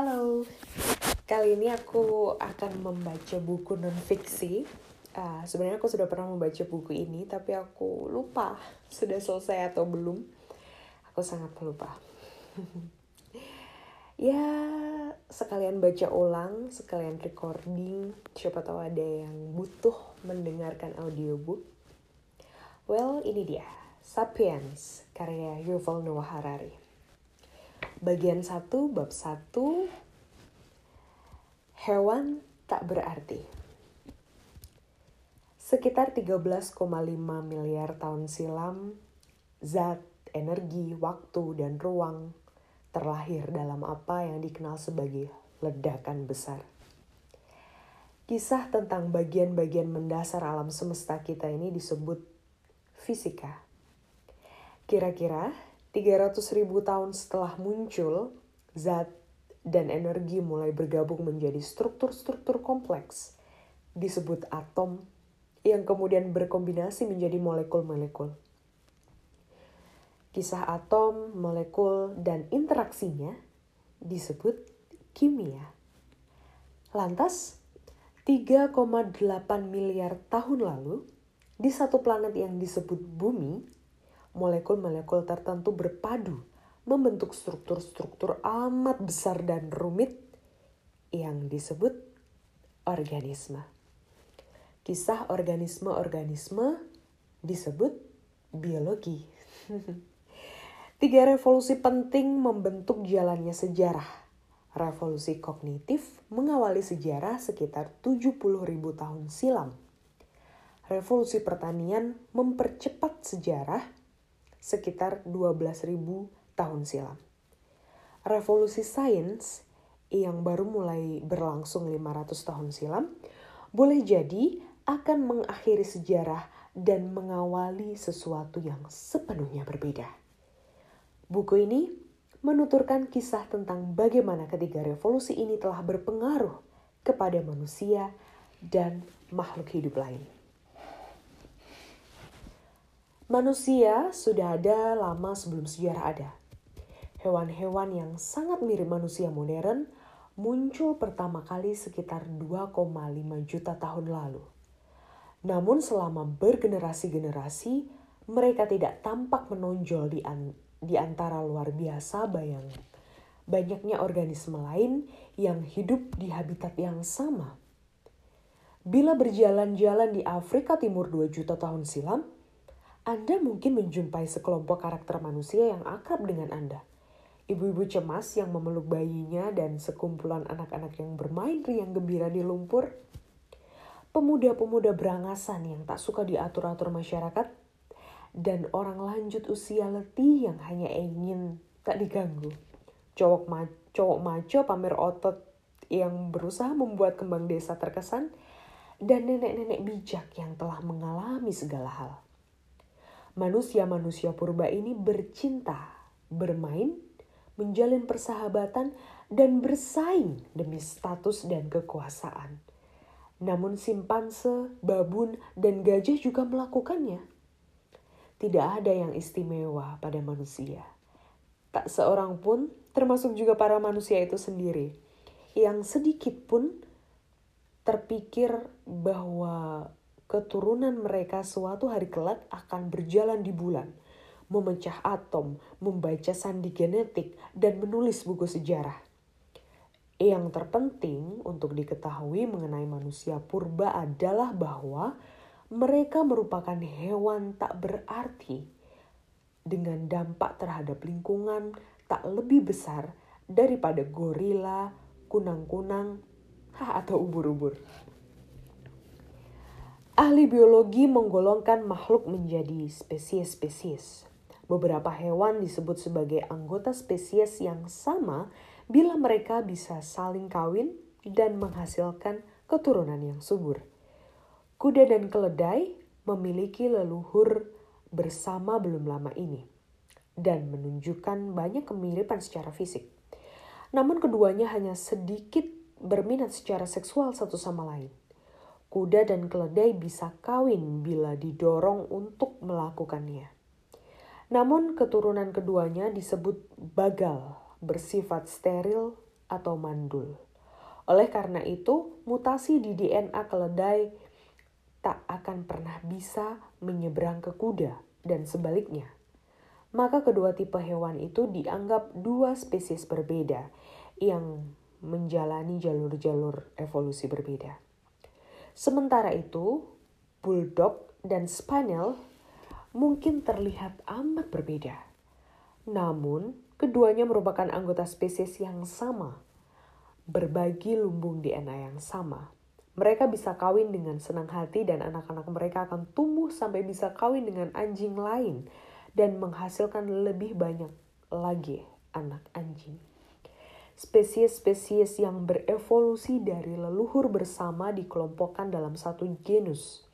Halo, kali ini aku akan membaca buku non-fiksi. Sebenarnya aku sudah pernah membaca buku ini, tapi aku lupa sudah selesai atau belum. Aku sangat lupa. Ya, sekalian baca ulang, sekalian recording. Siapa tahu ada yang butuh mendengarkan audiobook. Well, ini dia. Sapiens, karya Yuval Noah Harari. Bagian 1, bab 1, hewan tak berarti. Sekitar 13,5 miliar tahun silam, zat, energi, waktu, dan ruang terlahir dalam apa yang dikenal sebagai ledakan besar. Kisah tentang bagian-bagian mendasar alam semesta kita ini disebut fisika. Kira-kira 300.000 tahun setelah muncul, zat dan energi mulai bergabung menjadi struktur-struktur kompleks, disebut atom, yang kemudian berkombinasi menjadi molekul-molekul. Kisah atom, molekul, dan interaksinya disebut kimia. Lantas, 3,8 miliar tahun lalu, di satu planet yang disebut bumi, molekul-molekul tertentu berpadu membentuk struktur-struktur amat besar dan rumit yang disebut organisme. Kisah organisme-organisme disebut biologi. Tiga revolusi penting membentuk jalannya sejarah. Revolusi kognitif mengawali sejarah sekitar 70.000 tahun silam. Revolusi pertanian mempercepat sejarah sekitar 12.000 tahun silam. Revolusi sains yang baru mulai berlangsung 500 tahun silam, boleh jadi akan mengakhiri sejarah dan mengawali sesuatu yang sepenuhnya berbeda. Buku ini menuturkan kisah tentang bagaimana ketiga revolusi ini telah berpengaruh kepada manusia dan makhluk hidup lain. Manusia sudah ada lama sebelum sejarah ada. Hewan-hewan yang sangat mirip manusia modern muncul pertama kali sekitar 2,5 juta tahun lalu. Namun selama bergenerasi-generasi, mereka tidak tampak menonjol di antara luar biasa banyaknya organisme lain yang hidup di habitat yang sama. Bila berjalan-jalan di Afrika Timur 2 juta tahun silam, Anda mungkin menjumpai sekelompok karakter manusia yang akrab dengan Anda. Ibu-ibu cemas yang memeluk bayinya dan sekumpulan anak-anak yang bermain riang gembira di lumpur. Pemuda-pemuda berangasan yang tak suka diatur-atur masyarakat. Dan orang lanjut usia letih yang hanya ingin tak diganggu. Cowok maco pamer otot yang berusaha membuat kembang desa terkesan. Dan nenek-nenek bijak yang telah mengalami segala hal. Manusia-manusia purba ini bercinta, bermain, menjalin persahabatan, dan bersaing demi status dan kekuasaan. Namun simpanse, babun, dan gajah juga melakukannya. Tidak ada yang istimewa pada manusia. Tak seorang pun, termasuk juga para manusia itu sendiri, yang sedikit pun terpikir bahwa keturunan mereka suatu hari kelak akan berjalan di bulan, memecah atom, membaca sandi genetik, dan menulis buku sejarah. Yang terpenting untuk diketahui mengenai manusia purba adalah bahwa mereka merupakan hewan tak berarti dengan dampak terhadap lingkungan tak lebih besar daripada gorila, kunang-kunang, atau ubur-ubur. Ahli biologi menggolongkan makhluk menjadi spesies-spesies. Beberapa hewan disebut sebagai anggota spesies yang sama bila mereka bisa saling kawin dan menghasilkan keturunan yang subur. Kuda dan keledai memiliki leluhur bersama belum lama ini dan menunjukkan banyak kemiripan secara fisik. Namun keduanya hanya sedikit berminat secara seksual satu sama lain. Kuda dan keledai bisa kawin bila didorong untuk melakukannya. Namun keturunan keduanya disebut bagal, bersifat steril atau mandul. Oleh karena itu, mutasi di DNA keledai tak akan pernah bisa menyeberang ke kuda dan sebaliknya. Maka kedua tipe hewan itu dianggap dua spesies berbeda yang menjalani jalur-jalur evolusi berbeda. Sementara itu, bulldog dan spaniel mungkin terlihat amat berbeda. Namun, keduanya merupakan anggota spesies yang sama, berbagi lumbung DNA yang sama. Mereka bisa kawin dengan senang hati dan anak-anak mereka akan tumbuh sampai bisa kawin dengan anjing lain dan menghasilkan lebih banyak lagi anak anjing. Spesies-spesies yang berevolusi dari leluhur bersama dikelompokkan dalam satu genus.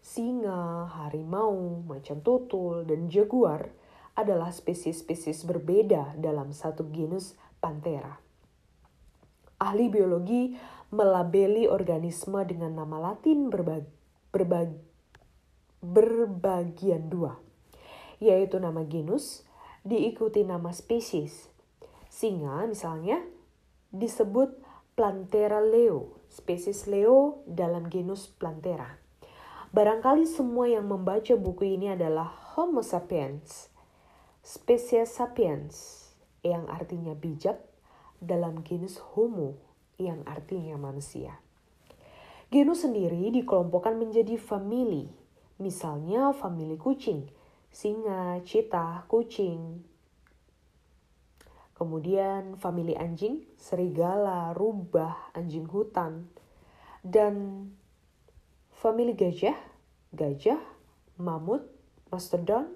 Singa, harimau, macan tutul, dan jaguar adalah spesies-spesies berbeda dalam satu genus Panthera. Ahli biologi melabeli organisme dengan nama latin berbagian dua, yaitu nama genus diikuti nama spesies. Singa misalnya disebut Panthera leo, spesies leo dalam genus Panthera. Barangkali semua yang membaca buku ini adalah Homo sapiens, spesies sapiens yang artinya bijak dalam genus Homo yang artinya manusia. Genus sendiri dikelompokkan menjadi famili, misalnya famili kucing, singa, cheetah, kucing. Kemudian famili anjing, serigala, rubah, anjing hutan, dan famili gajah, mamut, mastodon.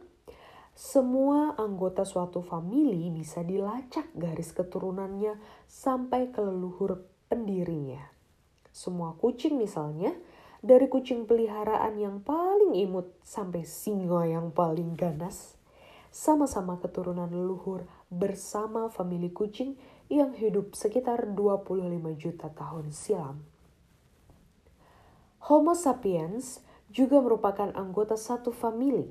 Semua anggota suatu famili bisa dilacak garis keturunannya sampai ke leluhur pendirinya. Semua kucing misalnya, dari kucing peliharaan yang paling imut sampai singa yang paling ganas, sama-sama keturunan leluhur bersama famili kucing yang hidup sekitar 25 juta tahun silam. Homo sapiens juga merupakan anggota satu famili.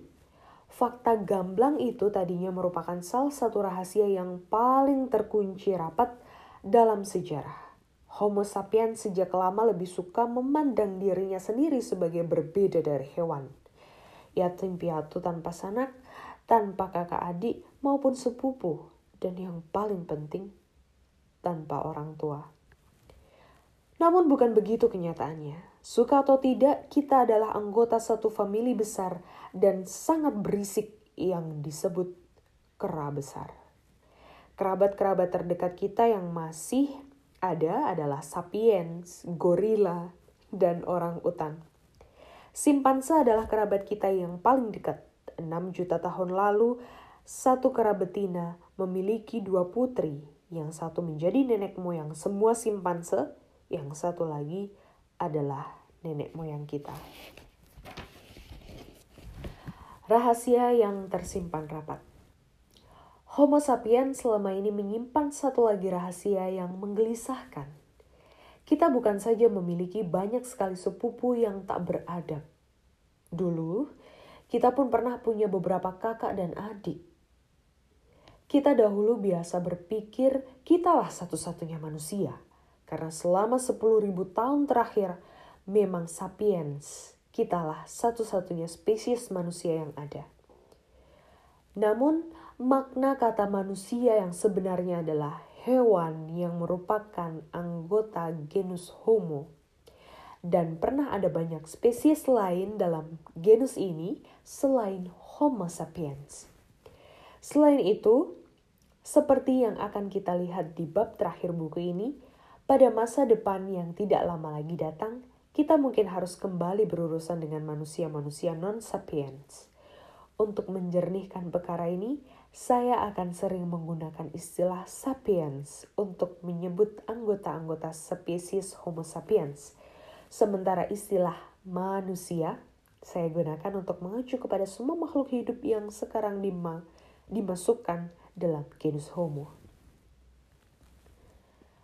Fakta gamblang itu tadinya merupakan salah satu rahasia yang paling terkunci rapat dalam sejarah. Homo sapiens sejak lama lebih suka memandang dirinya sendiri sebagai berbeda dari hewan. Yatim piatu tanpa sanak, tanpa kakak adik maupun sepupu, dan yang paling penting, tanpa orang tua. Namun bukan begitu kenyataannya. Suka atau tidak, kita adalah anggota satu famili besar dan sangat berisik yang disebut kera besar. Kerabat-kerabat terdekat kita yang masih ada adalah sapiens, gorila, dan orang utan. Simpanse adalah kerabat kita yang paling dekat. 6 juta tahun lalu, satu kera betina memiliki dua putri, yang satu menjadi nenek moyang semua simpanse, yang satu lagi adalah nenek moyang kita. Rahasia yang tersimpan rapat. Homo sapiens selama ini menyimpan satu lagi rahasia yang menggelisahkan. Kita bukan saja memiliki banyak sekali sepupu yang tak beradab. Dulu, kita pun pernah punya beberapa kakak dan adik. Kita dahulu biasa berpikir kitalah satu-satunya manusia. Karena selama 10.000 tahun terakhir, memang sapiens, kitalah satu-satunya spesies manusia yang ada. Namun, makna kata manusia yang sebenarnya adalah hewan yang merupakan anggota genus Homo. Dan pernah ada banyak spesies lain dalam genus ini selain Homo sapiens. Selain itu, seperti yang akan kita lihat di bab terakhir buku ini, pada masa depan yang tidak lama lagi datang, kita mungkin harus kembali berurusan dengan manusia-manusia non-sapiens. Untuk menjernihkan perkara ini, saya akan sering menggunakan istilah sapiens untuk menyebut anggota-anggota spesies Homo sapiens. Sementara istilah manusia saya gunakan untuk mengacu kepada semua makhluk hidup yang sekarang dimasukkan dalam genus Homo.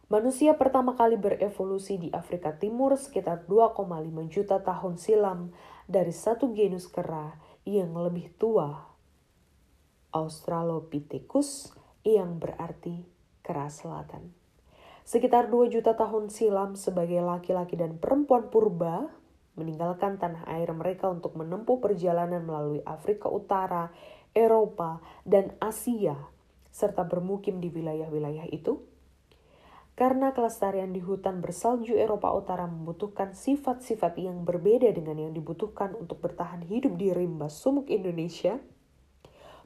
Manusia pertama kali berevolusi di Afrika Timur sekitar 2,5 juta tahun silam dari satu genus kera yang lebih tua, Australopithecus, yang berarti kera selatan. sekitar 2 juta tahun silam sebagai laki-laki dan perempuan purba, meninggalkan tanah air mereka untuk menempuh perjalanan melalui Afrika Utara, Eropa, dan Asia, serta bermukim di wilayah-wilayah itu. Karena kelestarian di hutan bersalju Eropa Utara membutuhkan sifat-sifat yang berbeda dengan yang dibutuhkan untuk bertahan hidup di rimba sumuk Indonesia,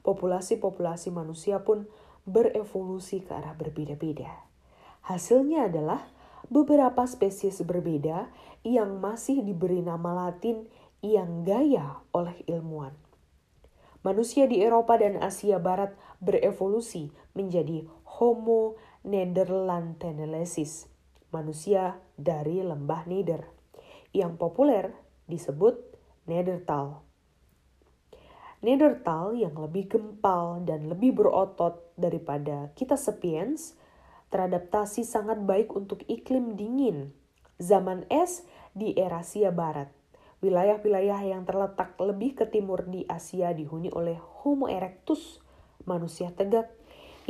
populasi-populasi manusia pun berevolusi ke arah berbeda-beda. Hasilnya adalah beberapa spesies berbeda yang masih diberi nama Latin yang gaya oleh ilmuwan. Manusia di Eropa dan Asia Barat berevolusi menjadi Homo neanderthalensis, manusia dari lembah Neder, yang populer disebut Neanderthal. Neanderthal yang lebih gempal dan lebih berotot daripada kita Sapiens teradaptasi sangat baik untuk iklim dingin, zaman es di Eurasia Barat. Wilayah-wilayah yang terletak lebih ke timur di Asia dihuni oleh Homo erectus, manusia tegak,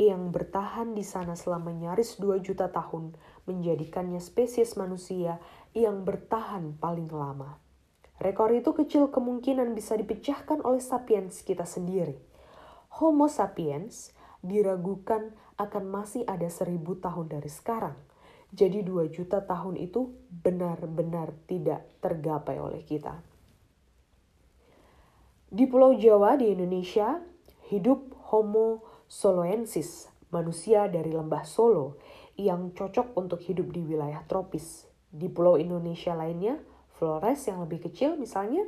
yang bertahan di sana selama nyaris 2 juta tahun, menjadikannya spesies manusia yang bertahan paling lama. Rekor itu kecil kemungkinan bisa dipecahkan oleh sapiens kita sendiri. Homo sapiens diragukan akan masih ada 1.000 tahun dari sekarang. Jadi 2 juta tahun itu benar-benar tidak tergapai oleh kita. Di Pulau Jawa di Indonesia, hidup Homo soloensis, manusia dari lembah Solo yang cocok untuk hidup di wilayah tropis. Di pulau Indonesia lainnya, Flores yang lebih kecil misalnya,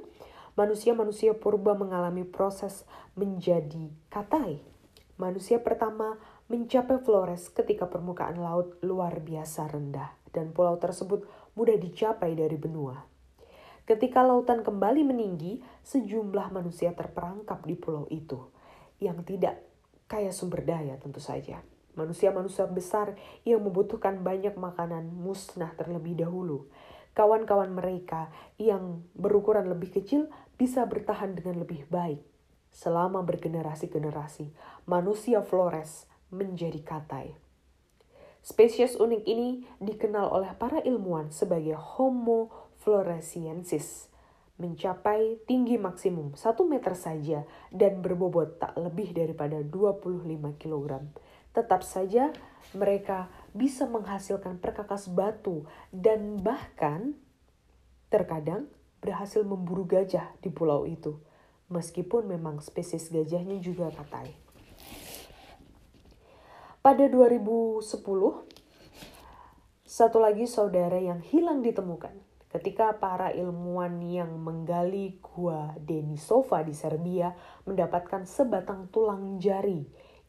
manusia-manusia purba mengalami proses menjadi katai. Manusia pertama mencapai Flores ketika permukaan laut luar biasa rendah dan pulau tersebut mudah dicapai dari benua. Ketika lautan kembali meninggi, sejumlah manusia terperangkap di pulau itu yang tidak kaya sumber daya tentu saja. Manusia-manusia besar yang membutuhkan banyak makanan musnah terlebih dahulu. Kawan-kawan mereka yang berukuran lebih kecil bisa bertahan dengan lebih baik. Selama bergenerasi-generasi, manusia Flores menjadi katai. Spesies unik ini dikenal oleh para ilmuwan sebagai Homo floresiensis. Mencapai tinggi maksimum 1 meter saja dan berbobot tak lebih daripada 25 kg. Tetap saja mereka bisa menghasilkan perkakas batu dan bahkan terkadang berhasil memburu gajah di pulau itu. Meskipun memang spesies gajahnya juga katai. Pada 2010, satu lagi saudara yang hilang ditemukan. Ketika para ilmuwan yang menggali gua Denisova di Serbia mendapatkan sebatang tulang jari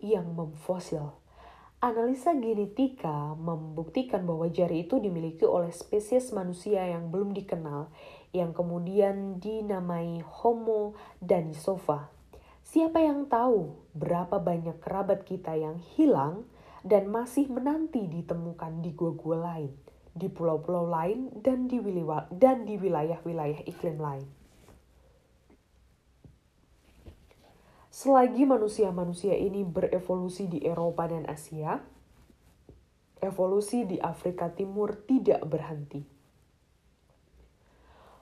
yang memfosil. Analisa genetika membuktikan bahwa jari itu dimiliki oleh spesies manusia yang belum dikenal yang kemudian dinamai Homo Denisova. Siapa yang tahu berapa banyak kerabat kita yang hilang dan masih menanti ditemukan di gua-gua lain, di pulau-pulau lain, dan di wilayah-wilayah iklim lain. Selagi manusia-manusia ini berevolusi di Eropa dan Asia, evolusi di Afrika Timur tidak berhenti.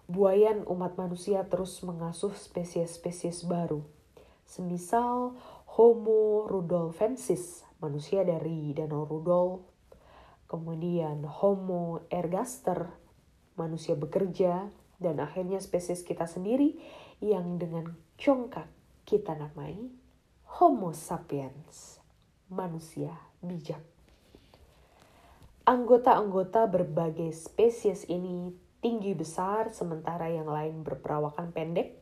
Buayan umat manusia terus mengasuh spesies-spesies baru. Semisal Homo rudolfensis, manusia dari Danau Rudolf. Kemudian Homo ergaster, manusia bekerja, dan akhirnya spesies kita sendiri yang dengan congkak kita namai Homo sapiens, manusia bijak. Anggota-anggota berbagai spesies ini tinggi besar sementara yang lain berperawakan pendek.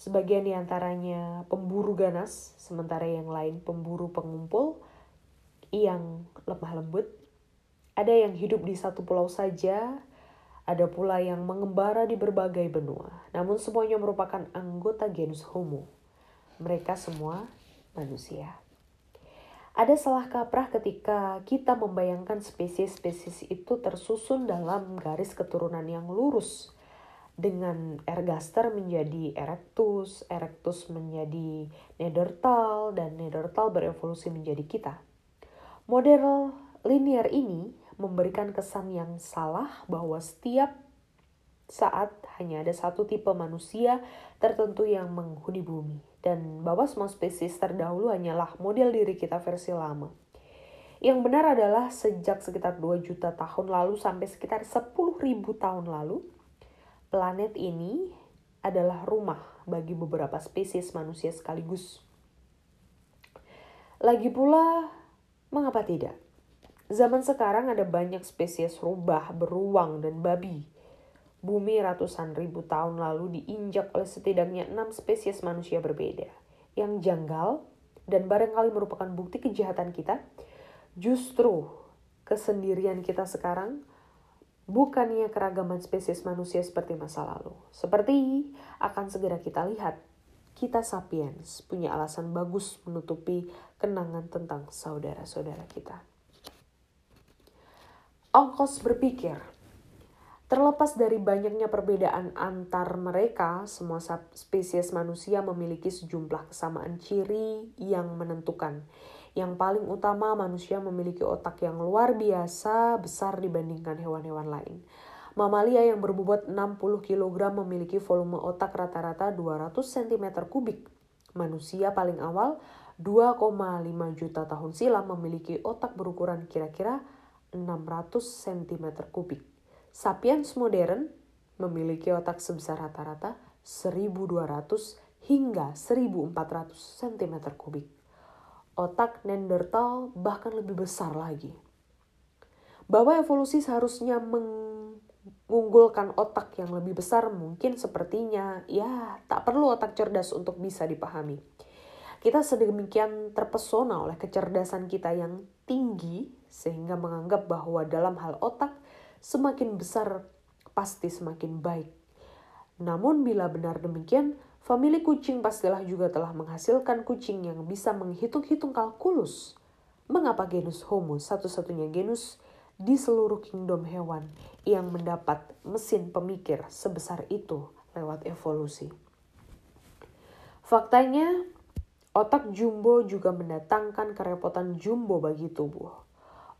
Sebagian diantaranya pemburu ganas, sementara yang lain pemburu pengumpul yang lemah lembut. Ada yang hidup di satu pulau saja, ada pula yang mengembara di berbagai benua. Namun semuanya merupakan anggota genus Homo. Mereka semua manusia. Ada salah kaprah ketika kita membayangkan spesies-spesies itu tersusun dalam garis keturunan yang lurus. Dengan ergaster menjadi erectus, erectus menjadi neanderthal, dan neanderthal berevolusi menjadi kita. Model linear ini memberikan kesan yang salah bahwa setiap saat hanya ada satu tipe manusia tertentu yang menghuni bumi, dan bahwa semua spesies terdahulu hanyalah model diri kita versi lama. Yang benar adalah sejak sekitar 2 juta tahun lalu sampai sekitar 10.000 tahun lalu, planet ini adalah rumah bagi beberapa spesies manusia sekaligus. Lagi pula, mengapa tidak? Zaman sekarang ada banyak spesies rubah, beruang, dan babi. Bumi ratusan ribu tahun lalu diinjak oleh setidaknya 6 spesies manusia berbeda, yang janggal dan barangkali merupakan bukti kejahatan kita. Justru kesendirian kita sekarang bukannya keragaman spesies manusia seperti masa lalu. Seperti akan segera kita lihat, kita sapiens punya alasan bagus menutupi kenangan tentang saudara-saudara kita. Ongkos berpikir. Terlepas dari banyaknya perbedaan antar mereka, semua spesies manusia memiliki sejumlah kesamaan ciri yang menentukan. Yang paling utama, manusia memiliki otak yang luar biasa besar dibandingkan hewan-hewan lain. Mamalia yang berbobot 60 kg memiliki volume otak rata-rata 200 cm3. Manusia paling awal 2,5 juta tahun silam memiliki otak berukuran kira-kira 600 cm3. Sapiens modern memiliki otak sebesar rata-rata 1.200 hingga 1.400 cm3. Otak Neanderthal bahkan lebih besar lagi. Bahwa evolusi seharusnya mengunggulkan otak yang lebih besar, mungkin sepertinya ya tak perlu otak cerdas untuk bisa dipahami. Kita sedemikian terpesona oleh kecerdasan kita yang tinggi sehingga menganggap bahwa dalam hal otak semakin besar pasti semakin baik. Namun bila benar demikian, famili kucing pastilah juga telah menghasilkan kucing yang bisa menghitung-hitung kalkulus. Mengapa genus Homo, satu-satunya genus di seluruh kingdom hewan yang mendapat mesin pemikir sebesar itu lewat evolusi? Faktanya, otak jumbo juga mendatangkan kerepotan jumbo bagi tubuh.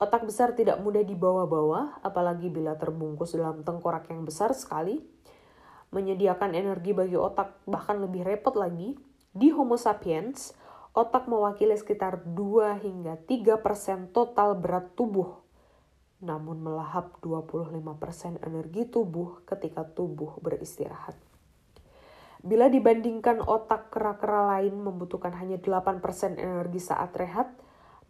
Otak besar tidak mudah dibawa-bawa, apalagi bila terbungkus dalam tengkorak yang besar sekali. Menyediakan energi bagi otak bahkan lebih repot lagi. Di Homo sapiens, otak mewakili sekitar 2 hingga 3% total berat tubuh, namun melahap 25% energi tubuh ketika tubuh beristirahat. Bila dibandingkan otak kera-kera lain membutuhkan hanya 8% energi saat rehat,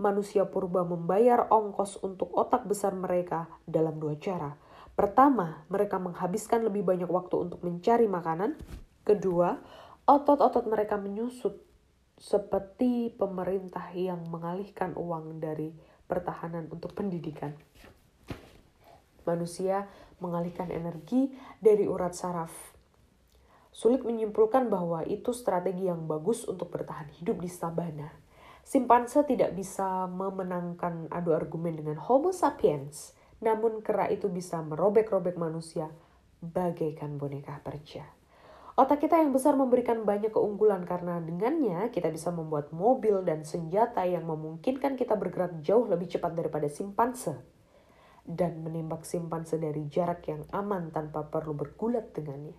manusia purba membayar ongkos untuk otak besar mereka dalam 2 cara. Pertama, mereka menghabiskan lebih banyak waktu untuk mencari makanan. Kedua, otot-otot mereka menyusut seperti pemerintah yang mengalihkan uang dari pertahanan untuk pendidikan. Manusia mengalihkan energi dari urat saraf. Sulit menyimpulkan bahwa itu strategi yang bagus untuk bertahan hidup di sabana. Simpanse tidak bisa memenangkan adu argumen dengan Homo sapiens. Namun kera itu bisa merobek-robek manusia bagaikan boneka perca. Otak kita yang besar memberikan banyak keunggulan karena dengannya kita bisa membuat mobil dan senjata yang memungkinkan kita bergerak jauh lebih cepat daripada simpanse dan menembak simpanse dari jarak yang aman tanpa perlu bergulat dengannya.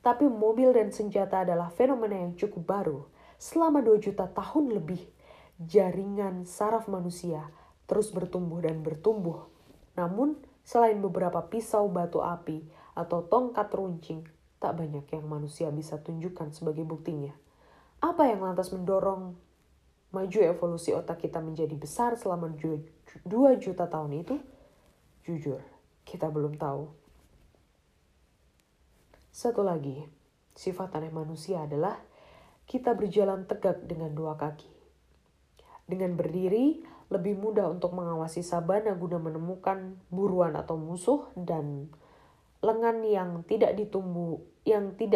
Tapi mobil dan senjata adalah fenomena yang cukup baru. Selama 2 juta tahun lebih, jaringan saraf manusia terus bertumbuh dan bertumbuh. Namun, selain beberapa pisau batu api atau tongkat runcing, tak banyak yang manusia bisa tunjukkan sebagai buktinya. Apa yang lantas mendorong maju evolusi otak kita menjadi besar selama 2 juta tahun itu? Jujur, kita belum tahu. Satu lagi, sifat aneh manusia adalah kita berjalan tegak dengan 2 kaki. Dengan berdiri, lebih mudah untuk mengawasi sabana guna menemukan buruan atau musuh, dan lengan yang tidak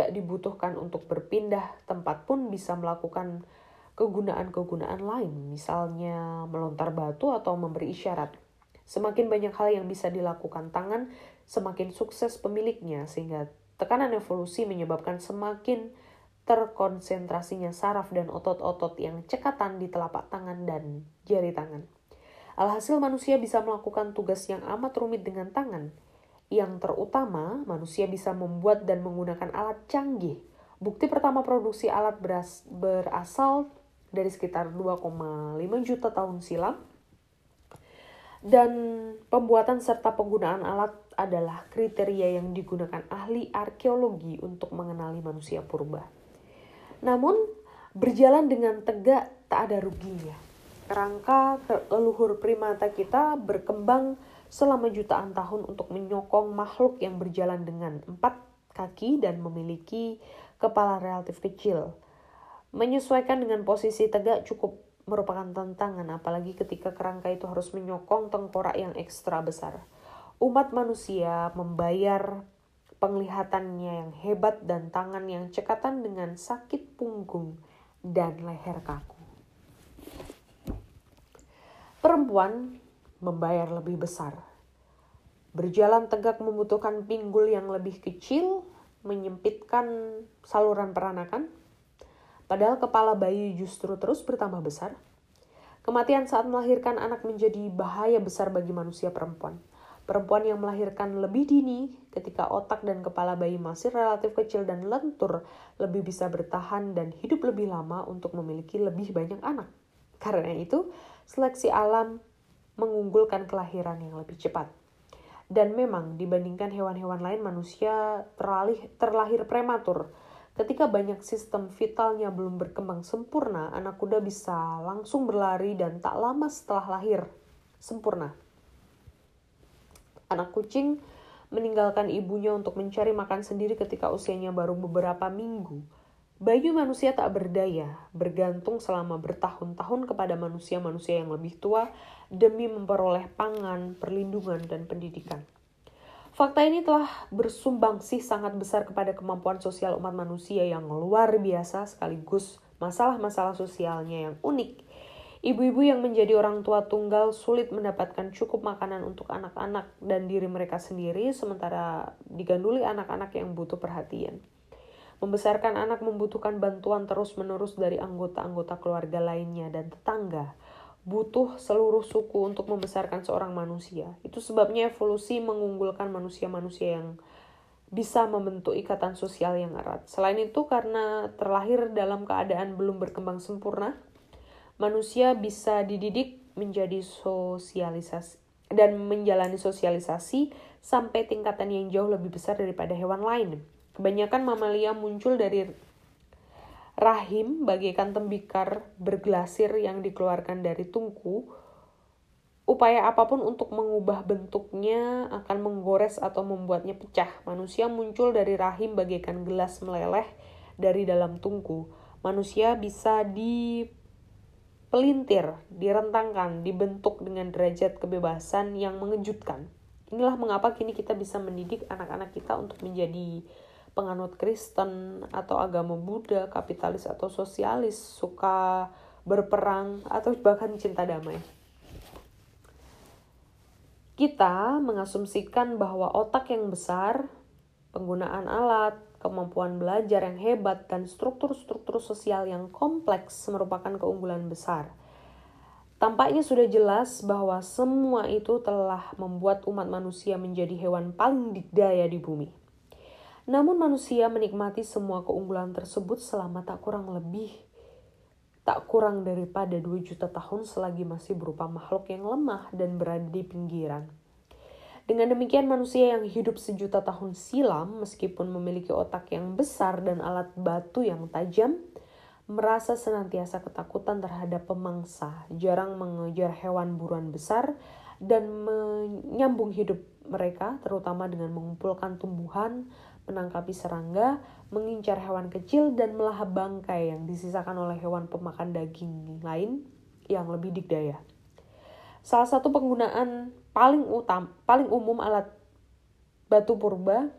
dibutuhkan untuk berpindah tempat pun bisa melakukan kegunaan-kegunaan lain, misalnya melontar batu atau memberi isyarat. Semakin banyak hal yang bisa dilakukan tangan, semakin sukses pemiliknya, sehingga tekanan evolusi menyebabkan semakin terkonsentrasinya saraf dan otot-otot yang cekatan di telapak tangan dan jari tangan. Alhasil manusia bisa melakukan tugas yang amat rumit dengan tangan. Yang terutama, manusia bisa membuat dan menggunakan alat canggih. Bukti pertama produksi alat berasal dari sekitar 2,5 juta tahun silam. Dan pembuatan serta penggunaan alat adalah kriteria yang digunakan ahli arkeologi untuk mengenali manusia purba. Namun, berjalan dengan tegak tak ada ruginya. Kerangka leluhur primata kita berkembang selama jutaan tahun untuk menyokong makhluk yang berjalan dengan 4 kaki dan memiliki kepala relatif kecil. Menyesuaikan dengan posisi tegak cukup merupakan tantangan, apalagi ketika kerangka itu harus menyokong tengkorak yang ekstra besar. Umat manusia membayar penglihatannya yang hebat dan tangan yang cekatan dengan sakit punggung dan leher kaku. Perempuan membayar lebih besar. Berjalan tegak membutuhkan pinggul yang lebih kecil, menyempitkan saluran peranakan. Padahal kepala bayi justru terus bertambah besar. Kematian saat melahirkan anak menjadi bahaya besar bagi manusia perempuan. Perempuan yang melahirkan lebih dini ketika otak dan kepala bayi masih relatif kecil dan lentur lebih bisa bertahan dan hidup lebih lama untuk memiliki lebih banyak anak. Karena itu, seleksi alam mengunggulkan kelahiran yang lebih cepat. Dan memang dibandingkan hewan-hewan lain, manusia terlahir prematur. Ketika banyak sistem vitalnya belum berkembang sempurna, anak kuda bisa langsung berlari dan tak lama setelah lahir sempurna. Anak kucing meninggalkan ibunya untuk mencari makan sendiri ketika usianya baru beberapa minggu. Bayi manusia tak berdaya, bergantung selama bertahun-tahun kepada manusia-manusia yang lebih tua demi memperoleh pangan, perlindungan, dan pendidikan. Fakta ini telah bersumbangsi sangat besar kepada kemampuan sosial umat manusia yang luar biasa sekaligus masalah-masalah sosialnya yang unik. Ibu-ibu yang menjadi orang tua tunggal sulit mendapatkan cukup makanan untuk anak-anak dan diri mereka sendiri, sementara diganduli anak-anak yang butuh perhatian. Membesarkan anak membutuhkan bantuan terus-menerus dari anggota-anggota keluarga lainnya dan tetangga. Butuh seluruh suku untuk membesarkan seorang manusia. Itu sebabnya evolusi mengunggulkan manusia-manusia yang bisa membentuk ikatan sosial yang erat. Selain itu, karena terlahir dalam keadaan belum berkembang sempurna, manusia bisa dididik menjadi sosialisasi dan menjalani sosialisasi sampai tingkatan yang jauh lebih besar daripada hewan lain. Kebanyakan mamalia muncul dari rahim bagaikan tembikar berglasir yang dikeluarkan dari tungku. Upaya apapun untuk mengubah bentuknya akan menggores atau membuatnya pecah. Manusia muncul dari rahim bagaikan gelas meleleh dari dalam tungku. Manusia bisa dipelintir, direntangkan, dibentuk dengan derajat kebebasan yang mengejutkan. Inilah mengapa kini kita bisa mendidik anak-anak kita untuk menjadi penganut Kristen atau agama Buddha, kapitalis atau sosialis, suka berperang, atau bahkan cinta damai. Kita mengasumsikan bahwa otak yang besar, penggunaan alat, kemampuan belajar yang hebat, dan struktur-struktur sosial yang kompleks merupakan keunggulan besar. Tampaknya sudah jelas bahwa semua itu telah membuat umat manusia menjadi hewan paling dikdaya di bumi. Namun manusia menikmati semua keunggulan tersebut selama tak kurang daripada 2 juta tahun selagi masih berupa makhluk yang lemah dan berada di pinggiran. Dengan demikian manusia yang hidup 1 juta tahun silam meskipun memiliki otak yang besar dan alat batu yang tajam, merasa senantiasa ketakutan terhadap pemangsa, jarang mengejar hewan buruan besar dan menyambung hidup mereka terutama dengan mengumpulkan tumbuhan, menangkapi serangga, mengincar hewan kecil, dan melahap bangkai yang disisakan oleh hewan pemakan daging lain yang lebih dikdaya. Salah satu penggunaan paling umum alat batu purba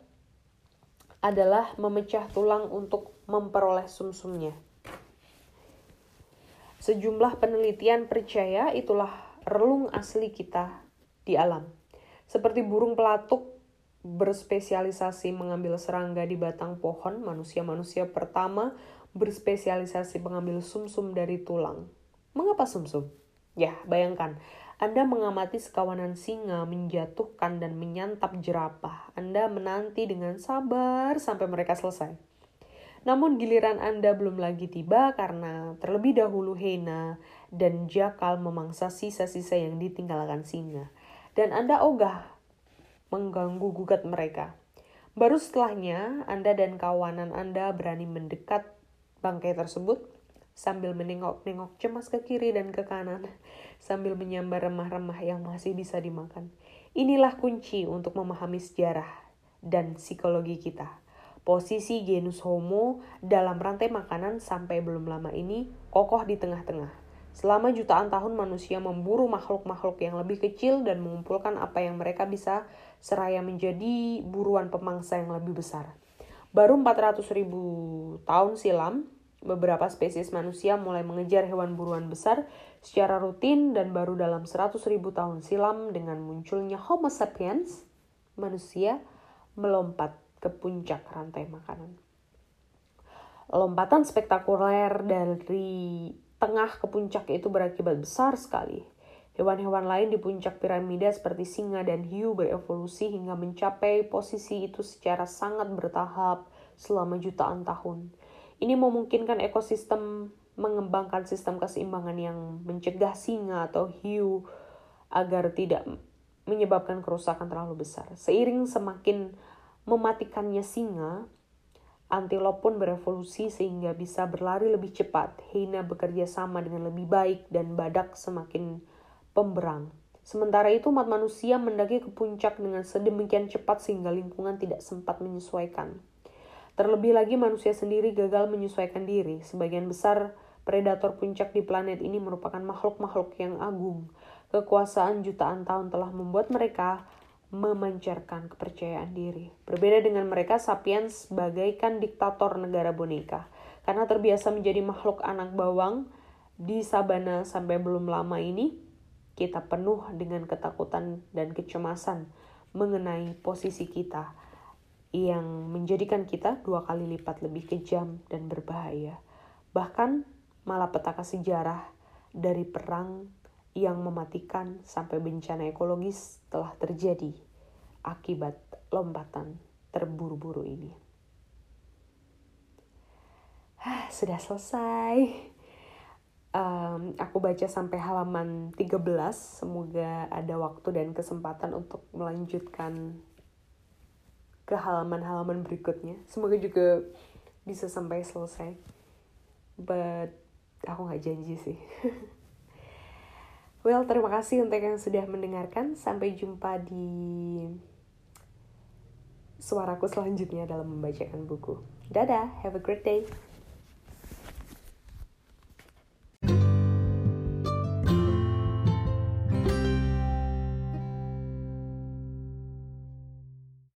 adalah memecah tulang untuk memperoleh sumsumnya. Sejumlah penelitian percaya itulah relung asli kita di alam. Seperti burung pelatuk berspesialisasi mengambil serangga di batang pohon, manusia-manusia pertama berspesialisasi mengambil sumsum dari tulang. Mengapa sumsum? Ya, bayangkan, Anda mengamati sekawanan singa menjatuhkan dan menyantap jerapah. Anda menanti dengan sabar sampai mereka selesai. Namun giliran Anda belum lagi tiba karena terlebih dahulu hyena dan jakal memangsa sisa-sisa yang ditinggalkan singa. Dan Anda ogah mengganggu-gugat mereka. Baru setelahnya, Anda dan kawanan Anda berani mendekat bangkai tersebut sambil menengok-nengok cemas ke kiri dan ke kanan sambil menyambar remah-remah yang masih bisa dimakan. Inilah kunci untuk memahami sejarah dan psikologi kita. Posisi genus Homo dalam rantai makanan sampai belum lama ini kokoh di tengah-tengah. Selama jutaan tahun manusia memburu makhluk-makhluk yang lebih kecil dan mengumpulkan apa yang mereka bisa seraya menjadi buruan pemangsa yang lebih besar. Baru 400.000 tahun silam, beberapa spesies manusia mulai mengejar hewan buruan besar secara rutin dan baru dalam 100.000 tahun silam dengan munculnya Homo sapiens, manusia melompat ke puncak rantai makanan. Lompatan spektakuler dari tengah ke puncak itu berakibat besar sekali. Hewan-hewan lain di puncak piramida seperti singa dan hiu berevolusi hingga mencapai posisi itu secara sangat bertahap selama jutaan tahun. Ini memungkinkan ekosistem mengembangkan sistem keseimbangan yang mencegah singa atau hiu agar tidak menyebabkan kerusakan terlalu besar. Seiring semakin mematikannya singa, antilop pun berevolusi sehingga bisa berlari lebih cepat. Hyena bekerja sama dengan lebih baik dan badak semakin pemberang. Sementara itu umat manusia mendaki ke puncak dengan sedemikian cepat sehingga lingkungan tidak sempat menyesuaikan. Terlebih lagi manusia sendiri gagal menyesuaikan diri. Sebagian besar predator puncak di planet ini merupakan makhluk-makhluk yang agung. Kekuasaan jutaan tahun telah membuat mereka memancarkan kepercayaan diri. Berbeda dengan mereka, sapiens bagaikan diktator negara boneka. Karena terbiasa menjadi makhluk anak bawang di sabana sampai belum lama ini, kita penuh dengan ketakutan dan kecemasan mengenai posisi kita yang menjadikan kita 2 kali lipat lebih kejam dan berbahaya. Bahkan malapetaka sejarah dari perang yang mematikan sampai bencana ekologis telah terjadi akibat lompatan terburu-buru ini. Sudah selesai. Aku baca sampai halaman 13. Semoga ada waktu dan kesempatan untuk melanjutkan ke halaman-halaman berikutnya. Semoga juga bisa sampai selesai. But aku gak janji sih. Well, terima kasih untuk yang sudah mendengarkan. Sampai jumpa di suaraku selanjutnya dalam membacakan buku. Dadah, have a great day.